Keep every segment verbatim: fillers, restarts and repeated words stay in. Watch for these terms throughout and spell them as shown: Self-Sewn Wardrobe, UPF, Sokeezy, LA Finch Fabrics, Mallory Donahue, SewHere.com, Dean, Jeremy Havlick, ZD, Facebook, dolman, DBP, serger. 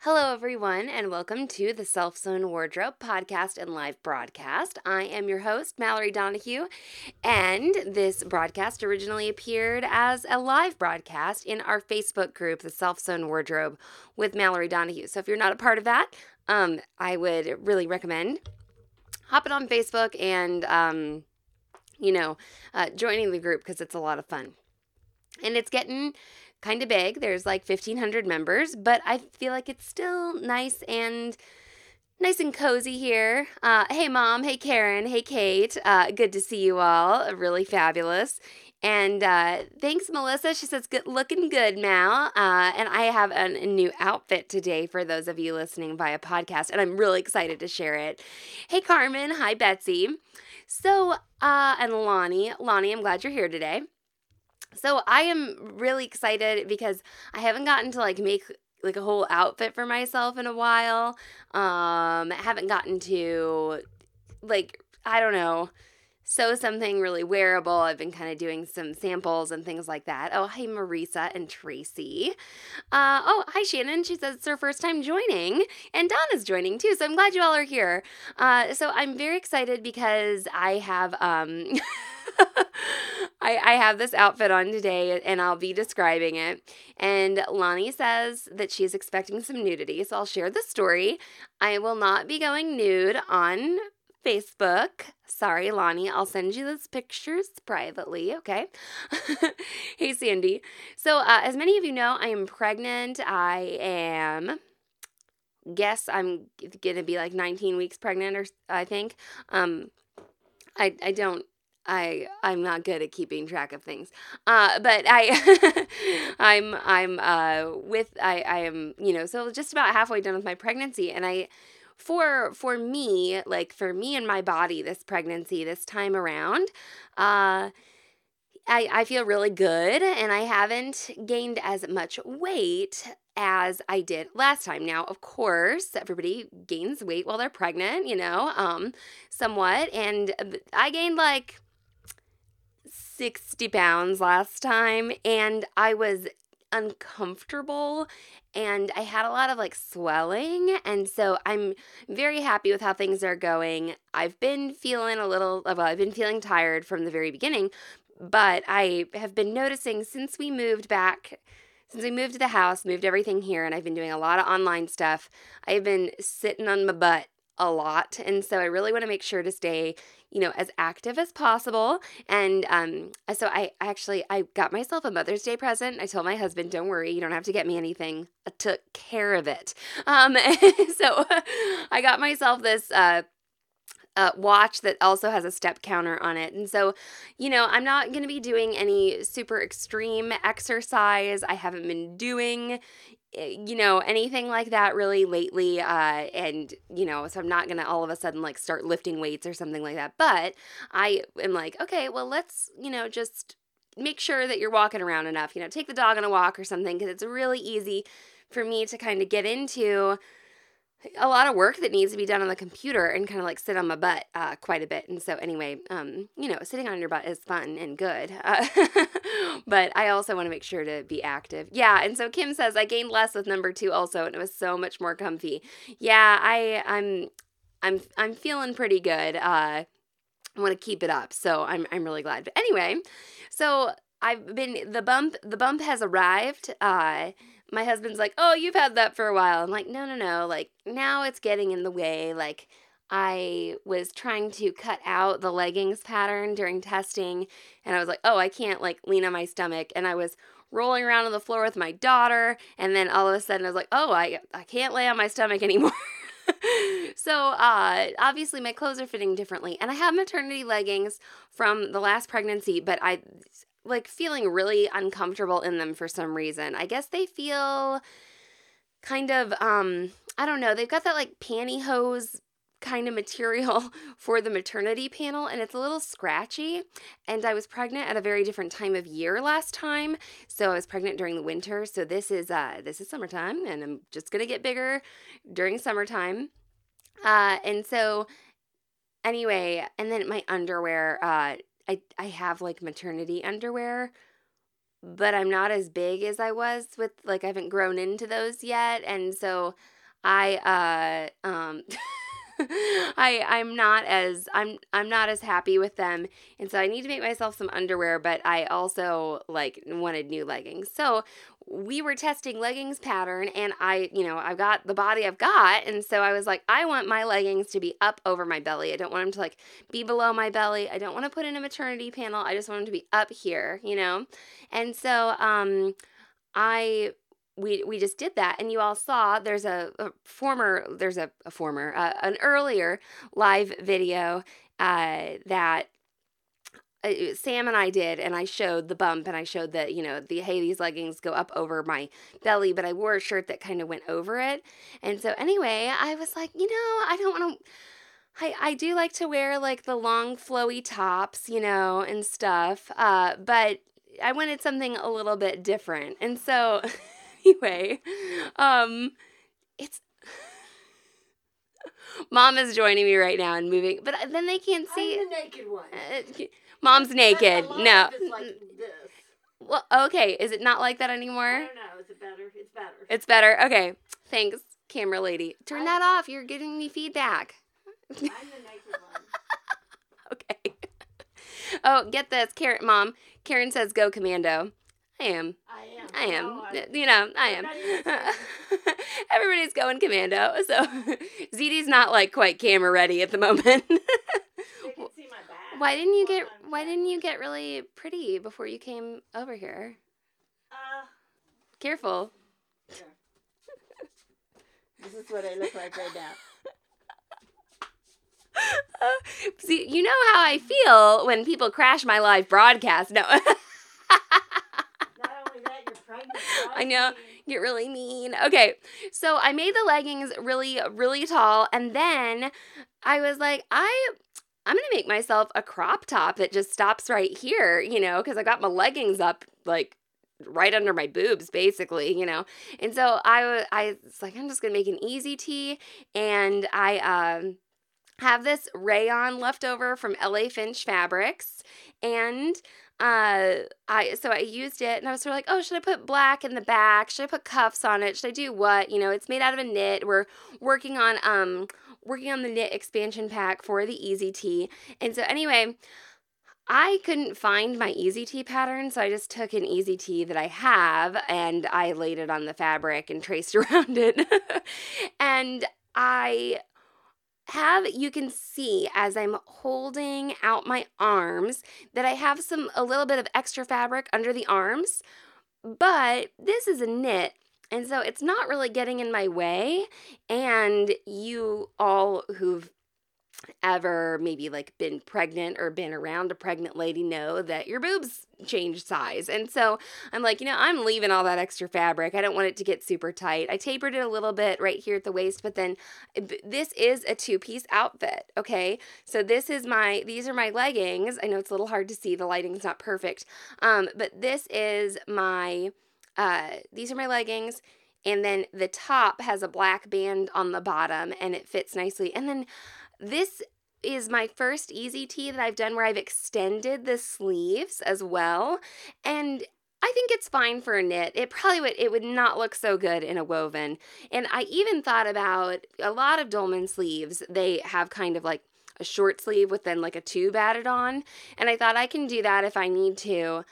Hello, everyone, and welcome to the Self-Sewn Wardrobe podcast and live broadcast. I am your host, Mallory Donahue, and this broadcast originally appeared as a live broadcast in our Facebook group, the Self-Sewn Wardrobe with Mallory Donahue. So if you're not a part of that, um, I would really recommend hopping on Facebook and, um, you know, uh, joining the group because it's a lot of fun. And it's getting kind of big. There's like fifteen hundred members, but I feel like it's still nice and nice and cozy here. Uh, hey, Mom. Hey, Karen. Hey, Kate. Uh, good to see you all. Really fabulous. And uh, thanks, Melissa. She says, good, looking good, Mal. Uh, and I have an, a new outfit today for those of you listening via podcast, and I'm really excited to share it. Hey, Carmen. Hi, Betsy. So, uh, and Lonnie. Lonnie, I'm glad you're here today. So I am really excited because I haven't gotten to like make like a whole outfit for myself in a while. Um, I haven't gotten to like, I don't know, sew something really wearable. I've been kind of doing some samples and things like that. Oh, hi, Marisa and Tracy. Uh, oh, hi, Shannon. She says it's her first time joining, and Donna's joining too. So I'm glad you all are here. Uh, so I'm very excited because I have um. I, I have this outfit on today, and I'll be describing it. And Lonnie says that she's expecting some nudity, so I'll share the story. I will not be going nude on Facebook. Sorry, Lonnie. I'll send you those pictures privately, okay? Hey, Sandy. So uh, as many of you know, I am pregnant. I am... guess I'm going to be like nineteen weeks pregnant, or I think. Um, I I don't... I, I'm not good at keeping track of things, uh, but I, I'm, I'm, uh, with, I, I am, you know, so just about halfway done with my pregnancy, and I, for, for me, like for me and my body, this pregnancy, this time around, uh, I, I feel really good, and I haven't gained as much weight as I did last time. Now, of course, everybody gains weight while they're pregnant, you know, um, somewhat, and I gained like sixty pounds last time, and I was uncomfortable, and I had a lot of like swelling, and so I'm very happy with how things are going. I've been feeling a little, well, I've been feeling tired from the very beginning, but I have been noticing since we moved back, since we moved to the house, moved everything here, and I've been doing a lot of online stuff, I've been sitting on my butt a lot, and so I really want to make sure to stay, you know, as active as possible. And um, so I actually, I got myself a Mother's Day present. I told my husband, don't worry, you don't have to get me anything. I took care of it. Um, so I got myself this uh, uh, watch that also has a step counter on it. And so, you know, I'm not going to be doing any super extreme exercise. I haven't been doing you know, anything like that really lately, uh, and, you know, so I'm not going to all of a sudden, like, start lifting weights or something like that, but I am like, okay, well, let's, you know, just make sure that you're walking around enough, you know, take the dog on a walk or something, because it's really easy for me to kind of get into a lot of work that needs to be done on the computer and kind of like sit on my butt uh, quite a bit. And so anyway, um, you know, sitting on your butt is fun and good. Uh, but I also want to make sure to be active. Yeah. And so Kim says, I gained less with number two also, and it was so much more comfy. Yeah, I, I'm, I'm, I'm feeling pretty good. Uh, I want to keep it up. So I'm, I'm really glad. But anyway, so I've been, the bump, the bump has arrived. Uh, My husband's like, oh, you've had that for a while. I'm like, no, no, no. Like, now it's getting in the way. Like, I was trying to cut out the leggings pattern during testing, and I was like, oh, I can't, like, lean on my stomach. And I was rolling around on the floor with my daughter, and then all of a sudden I was like, oh, I, I can't lay on my stomach anymore. So, uh, obviously my clothes are fitting differently. And I have maternity leggings from the last pregnancy, but I... like feeling really uncomfortable in them for some reason. I guess they feel kind of, um, I don't know, they've got that like pantyhose kind of material for the maternity panel, and it's a little scratchy, and I was pregnant at a very different time of year last time, so I was pregnant during the winter, so this is uh this is summertime, and I'm just gonna get bigger during summertime, uh and so anyway, and then my underwear, uh I I have like maternity underwear, but I'm not as big as I was with, like, I haven't grown into those yet, and so I uh um I I'm not as I'm I'm not as happy with them, and so I need to make myself some underwear, but I also like wanted new leggings. So we were testing leggings pattern, and I, you know, I've got the body I've got, and so I was like, I want my leggings to be up over my belly. I don't want them to like be below my belly. I don't want to put in a maternity panel. I just want them to be up here, you know? And so um I We we just did that, and you all saw there's a, a former, there's a, a former, uh, an earlier live video uh, that uh, Sam and I did, and I showed the bump, and I showed that, you know, the, hey, these leggings go up over my belly, but I wore a shirt that kind of went over it. And so anyway, I was like, you know, I don't want to... I, I do like to wear, like, the long, flowy tops, you know, and stuff, uh, but I wanted something a little bit different. And so... Anyway, um, it's, Mom is joining me right now and moving, but then they can't see. I'm the naked one. Uh, Mom's naked. No. It's like this. Well, okay. Is it not like that anymore? I don't know. Is it better? It's better. It's better. Okay. Thanks, camera lady. Turn I, that off. You're giving me feedback. I'm the naked one. Okay. Oh, get this. Karen, Mom. Karen says, go commando. I am. I am. I am. No, I, you know, I am. Everybody's going commando, so Z D's not like quite camera ready at the moment. They can see my back. Why didn't you get Why didn't you get really pretty before you came over here? Uh. Careful. Yeah. This is what I look like right now. Uh, see, you know how I feel when people crash my live broadcast. No. I know, get really mean. Okay, so I made the leggings really, really tall, and then I was like, I, I'm gonna make myself a crop top that just stops right here, you know, because I got my leggings up, like, right under my boobs, basically, you know, and so I, I was like, I'm just gonna make an easy tee, and I um, have this rayon left over from L A Finch Fabrics, and... Uh, I, so I used it, and I was sort of like, oh, should I put black in the back? Should I put cuffs on it? Should I do what? You know, it's made out of a knit. We're working on, um, working on the knit expansion pack for the Easy Tee. And so anyway, I couldn't find my Easy Tee pattern, so I just took an Easy Tee that I have, and I laid it on the fabric and traced around it. And I... have, you can see as I'm holding out my arms that I have some, a little bit of extra fabric under the arms, but this is a knit, and so it's not really getting in my way. And you all who've ever maybe like been pregnant or been around a pregnant lady know that your boobs change size, and so I'm like, you know, I'm leaving all that extra fabric. I don't want it to get super tight. I tapered it a little bit right here at the waist, but then this is a two-piece outfit, okay? So this is my, these are my leggings. I know it's a little hard to see, the lighting's not perfect, um, but this is my, uh, these are my leggings. And then the top has a black band on the bottom, and it fits nicely. And then this is my first Easy Tee that I've done where I've extended the sleeves as well. And I think it's fine for a knit. It probably would, it would not look so good in a woven. And I even thought about a lot of dolman sleeves. They have kind of like a short sleeve with then like a tube added on. And I thought I can do that if I need to.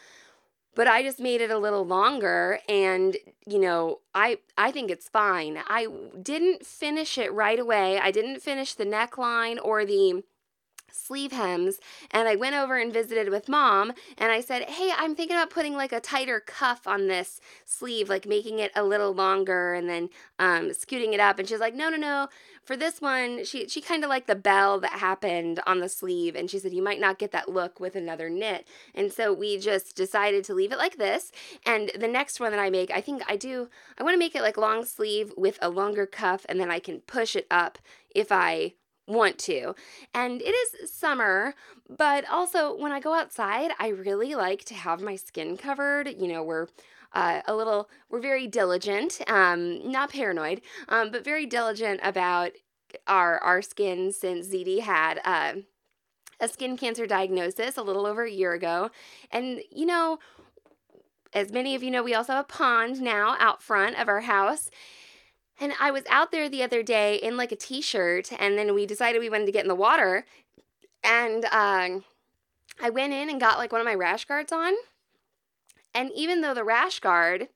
But I just made it a little longer, and, you know, I I think it's fine. I didn't finish it right away. I didn't finish the neckline or the sleeve hems, and I went over and visited with Mom, and I said, hey, I'm thinking about putting, like, a tighter cuff on this sleeve, like, making it a little longer and then um, scooting it up. And she's like, no, no, no. For this one, she she kind of liked the bell that happened on the sleeve, and she said, you might not get that look with another knit. And so we just decided to leave it like this, and the next one that I make, I think I do, I want to make it, like, long sleeve with a longer cuff, and then I can push it up if I want to. And it is summer, but also when I go outside, I really like to have my skin covered. You know, we're uh, a little, we're very diligent, um, not paranoid, um, but very diligent about our, our skin since Z D had, uh, a skin cancer diagnosis a little over a year ago. And, you know, as many of you know, we also have a pond now out front of our house. And I was out there the other day in like a t-shirt, and then we decided we wanted to get in the water. And uh, I went in and got like one of my rash guards on. And even though the rash guard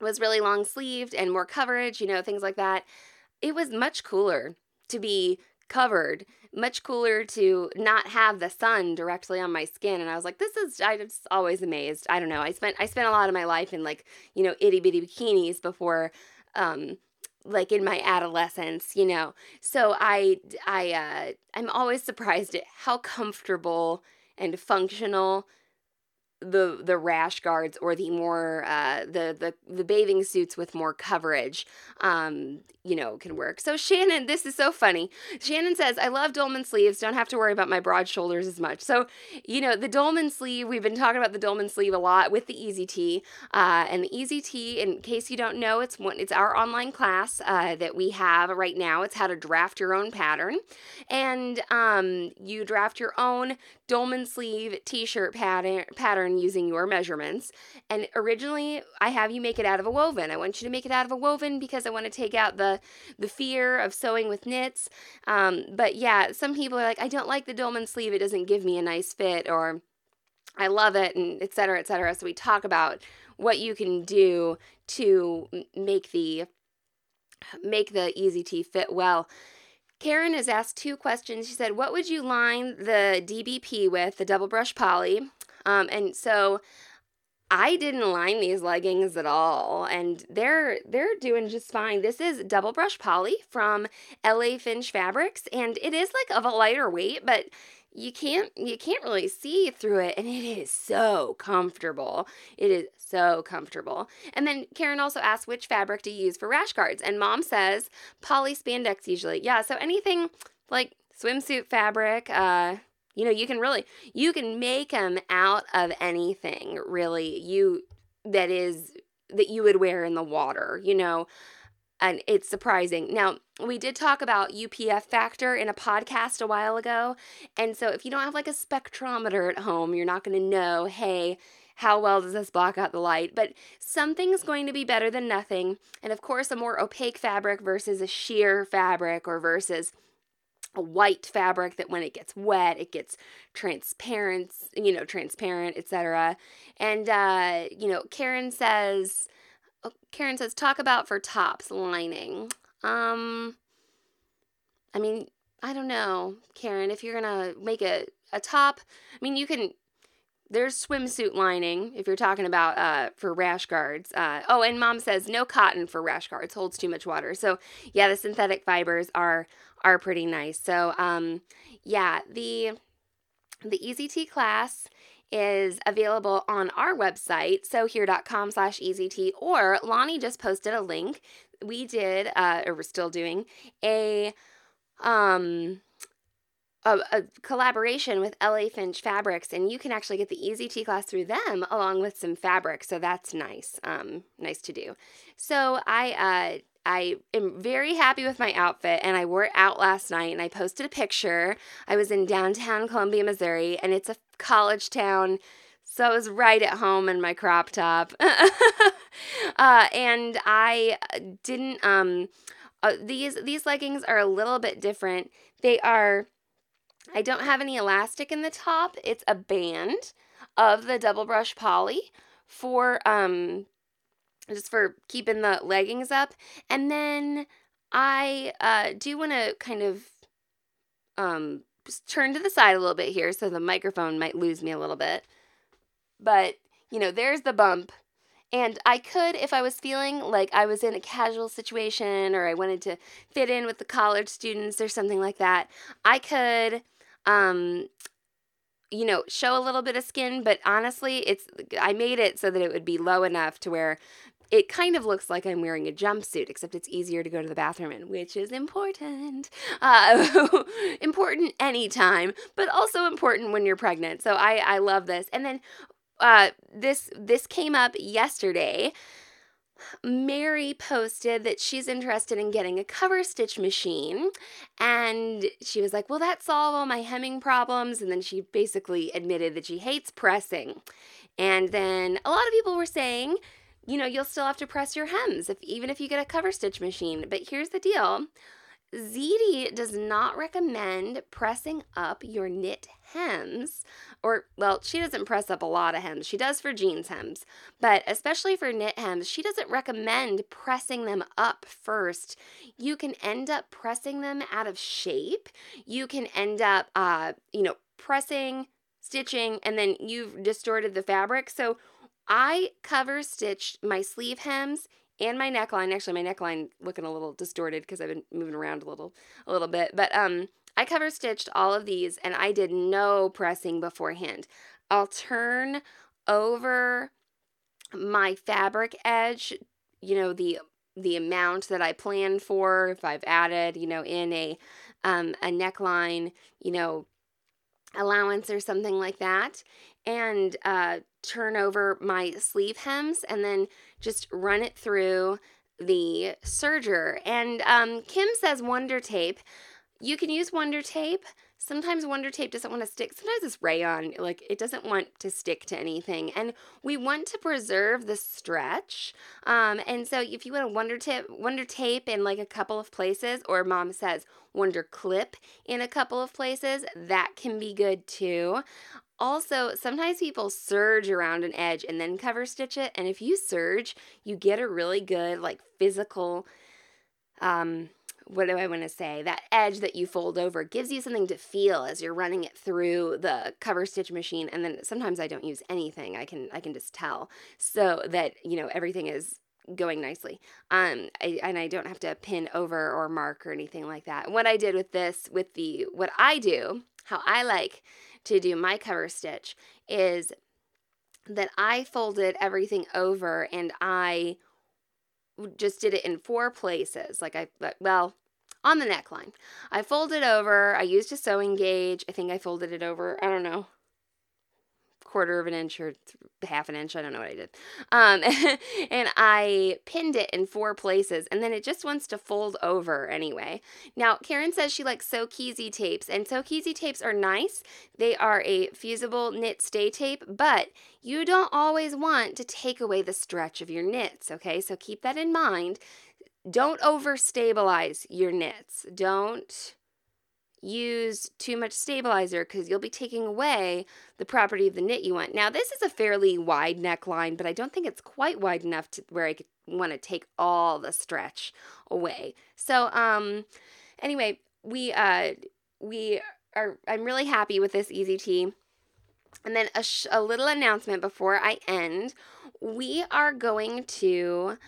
was really long sleeved and more coverage, you know, things like that, it was much cooler to be covered, much cooler to not have the sun directly on my skin. And I was like, this is, I was always amazed. I don't know. I spent, I spent a lot of my life in like, you know, itty bitty bikinis before, um, like in my adolescence, you know? So I, I, uh, I'm always surprised at how comfortable and functional the, the rash guards or the more, uh, the, the, the bathing suits with more coverage, um, you know, can work. So Shannon, this is so funny. Shannon says, I love dolman sleeves. Don't have to worry about my broad shoulders as much. So, you know, the dolman sleeve, we've been talking about the dolman sleeve a lot with the Easy Tee, uh, and the Easy Tee, in case you don't know, it's one, it's our online class, uh, that we have right now. It's how to draft your own pattern, and, um, you draft your own dolman sleeve t-shirt pattern, pattern, using your measurements. And originally I have you make it out of a woven. I want you to make it out of a woven because I want to take out the the fear of sewing with knits. Um, but yeah, some people are like, I don't like the dolman sleeve. It doesn't give me a nice fit, or I love it, and et cetera, et cetera. So we talk about what you can do to make the make the Easy Tee fit well. Karen has asked two questions. She said, what would you line the D B P with, the double brush poly? Um, and so I didn't line these leggings at all, and they're, they're doing just fine. This is double brush poly from L A Finch Fabrics, and it is like of a lighter weight, but you can't, you can't really see through it. And it is so comfortable. It is so comfortable. And then Karen also asked, which fabric do you use for rash guards? And Mom says poly spandex usually. Yeah. So anything like swimsuit fabric, uh, you know, you can really, you can make them out of anything really you, that is, that you would wear in the water, you know, and it's surprising. Now, we did talk about U P F factor in a podcast a while ago. And so if you don't have like a spectrometer at home, you're not going to know, hey, how well does this block out the light? But something's going to be better than nothing. And of course, a more opaque fabric versus a sheer fabric, or versus a white fabric that when it gets wet, it gets transparent, you know, transparent, et cetera. And, uh, you know, Karen says, Karen says, talk about for tops lining. Um, I mean, I don't know, Karen, if you're going to make a, a top, I mean, you can, there's swimsuit lining if you're talking about, uh, for rash guards. Uh, oh, and Mom says no cotton for rash guards, holds too much water. So yeah, the synthetic fibers are, are pretty nice. So, um, yeah, the, the Easy Tee class is available on our website, SewHere.com slash Easy Tee, or Lonnie just posted a link. We did, uh, or we're still doing a, um, A, a collaboration with L A Finch Fabrics, and you can actually get the Easy Tee class through them along with some fabric. So that's nice. Um, nice to do. So I, uh, I am very happy with my outfit, and I wore it out last night, and I posted a picture. I was in downtown Columbia, Missouri, and it's a college town. So I was right at home in my crop top. uh, and I didn't, um, uh, these, these leggings are a little bit different. They are, I don't have any elastic in the top. It's a band of the double brush poly for, um, just for keeping the leggings up. And then I, uh, do want to kind of, um, just turn to the side a little bit here. So the microphone might lose me a little bit, but you know, there's the bump. And I could, if I was feeling like I was in a casual situation, or I wanted to fit in with the college students or something like that, I could, um, you know, show a little bit of skin. But honestly, it's, I made it so that it would be low enough to where It kind of looks like I'm wearing a jumpsuit, except it's easier to go to the bathroom in, which is important. Uh, important anytime, but also important when you're pregnant. So I, I love this. And then uh, this this came up yesterday. Mary posted that she's interested in getting a cover stitch machine, and she was like, will that solve all my hemming problems? And then she basically admitted that she hates pressing. And then a lot of people were saying, you know, you'll still have to press your hems if even if you get a cover stitch machine. But here's the deal. Z D does not recommend pressing up your knit hems, or, well, she doesn't press up a lot of hems. She does for jeans hems, but especially for knit hems, she doesn't recommend pressing them up first. You can end up pressing them out of shape. You can end up, uh, you know, pressing, stitching, and then you've distorted the fabric. So I cover stitched my sleeve hems and my neckline. Actually, my neckline looking a little distorted because I've been moving around a little a little bit. But um, I cover stitched all of these, and I did no pressing beforehand. I'll turn over my fabric edge, you know, the the amount that I planned for. If I've added, you know, in a um, a neckline, you know, allowance or something like that, and uh, turn over my sleeve hems, and then just run it through the serger. And um, Kim says Wonder Tape. You can use Wonder Tape. Sometimes Wonder Tape doesn't want to stick. Sometimes it's rayon, like it doesn't want to stick to anything. And we want to preserve the stretch. Um, and so if you want a Wonder Tape, Wonder Tape in like a couple of places, or Mom says Wonder Clip in a couple of places, that can be good too. Also, sometimes people serge around an edge and then cover stitch it. And if you serge, you get a really good, like, physical, um, what do I want to say? that edge that you fold over gives you something to feel as you're running it through the cover stitch machine. And then sometimes I don't use anything. I can I can just tell so that, you know, everything is going nicely. Um, I, and I don't have to pin over or mark or anything like that. What I did with this, with the, what I do, how I like to do my cover stitch, is that I folded everything over and I just did it in four places. Like I, well, on the neckline, I folded over, I used a sewing gauge. I think I folded it over, I don't know, quarter of an inch or half an inch. I don't know what I did. Um, and I pinned it in four places, and then it just wants to fold over anyway. Now, Karen says she likes Sokeezy tapes, and Sokeezy tapes are nice. They are a fusible knit stay tape, but you don't always want to take away the stretch of your knits, okay? So keep that in mind. Don't over-stabilize your knits. Don't use too much stabilizer, because you'll be taking away the property of the knit you want. Now, this is a fairly wide neckline, but I don't think it's quite wide enough to where I could want to take all the stretch away. So, um, anyway, we uh, we are. I'm really happy with this E Z T. And then a, sh- a little announcement before I end. We are going to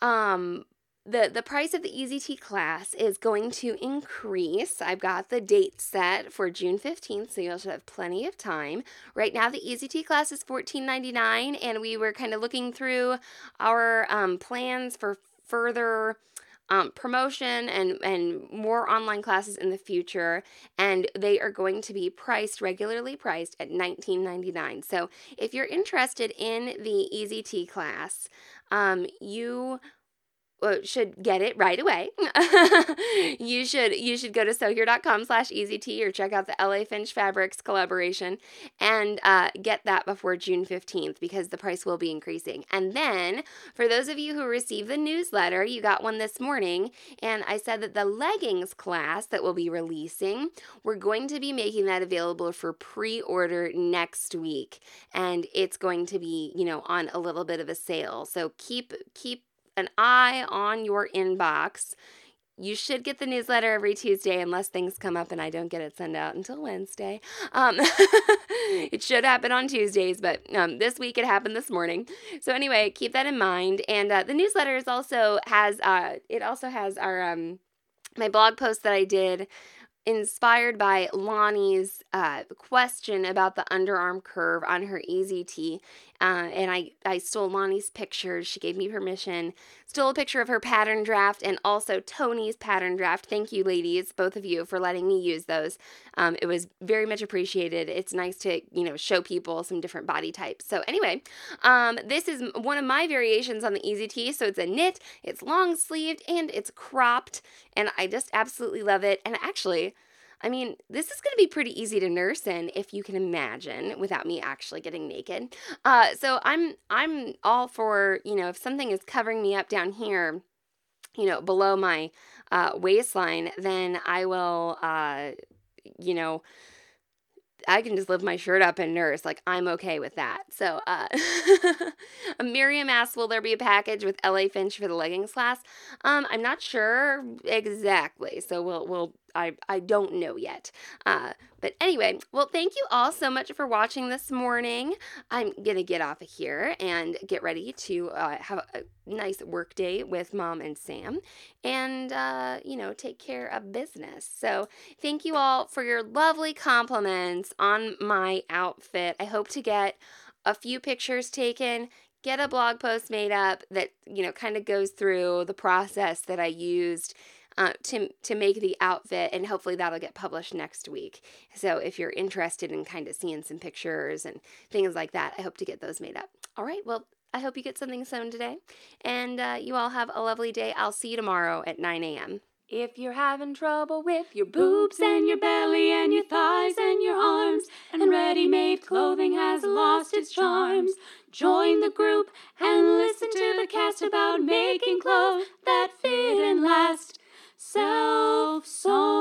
um. The the price of the E Z T class is going to increase. I've got the date set for June fifteenth, so you all should have plenty of time. Right now, the E Z T class is fourteen ninety-nine dollars, and we were kind of looking through our um, plans for further um, promotion and, and more online classes in the future, and they are going to be priced, regularly priced, at nineteen ninety-nine dollars. So if you're interested in the E Z T class, um, you... should get it right away. you should you should go to SewHere.com slash EZT or check out the L A Finch Fabrics collaboration and uh, get that before June fifteenth, because the price will be increasing. And then for those of you who received the newsletter, you got one this morning, and I said that the leggings class that we'll be releasing, we're going to be making that available for pre-order next week, and it's going to be, you know, on a little bit of a sale. So keep keep an eye on your inbox. You should get the newsletter every Tuesday, unless things come up and I don't get it sent out until Wednesday. Um, it should happen on Tuesdays, but um, this week it happened this morning. So anyway, keep that in mind. And uh, the newsletter is also has uh, it also has our um, my blog post that I did, inspired by Lonnie's uh, question about the underarm curve on her E Z T. Uh, and I, I stole Lonnie's pictures. She gave me permission. Stole a picture of her pattern draft and also Tony's pattern draft. Thank you, ladies, both of you, for letting me use those. Um, it was very much appreciated. It's nice to, you know, show people some different body types. So anyway, um, this is one of my variations on the Easy Tee. So it's a knit, it's long sleeved, and it's cropped. And I just absolutely love it. And actually, I mean, this is going to be pretty easy to nurse in, if you can imagine, without me actually getting naked. Uh, so I'm I'm all for, you know, if something is covering me up down here, you know, below my uh, waistline, then I will, uh, you know, I can just lift my shirt up and nurse. Like, I'm okay with that. So, uh, Miriam asks, will there be a package with L A Finch for the leggings class? Um, I'm not sure exactly. So we'll, we'll, I, I don't know yet. Uh, but anyway, well, thank you all so much for watching this morning. I'm going to get off of here and get ready to uh, have a nice work day with Mom and Sam and, uh, you know, take care of business. So thank you all for your lovely compliments on my outfit. I hope to get a few pictures taken, get a blog post made up that, you know, kind of goes through the process that I used Uh, to to make the outfit, and hopefully that'll get published next week. So if you're interested in kind of seeing some pictures and things like that, I hope to get those made up. All right, well, I hope you get something sewn today, and uh, you all have a lovely day. I'll see you tomorrow at nine a.m. If you're having trouble with your boobs and your belly and your thighs and your arms, and ready-made clothing has lost its charms, join the group and listen to the cast about making clothes that fit and last. Self-Sewn.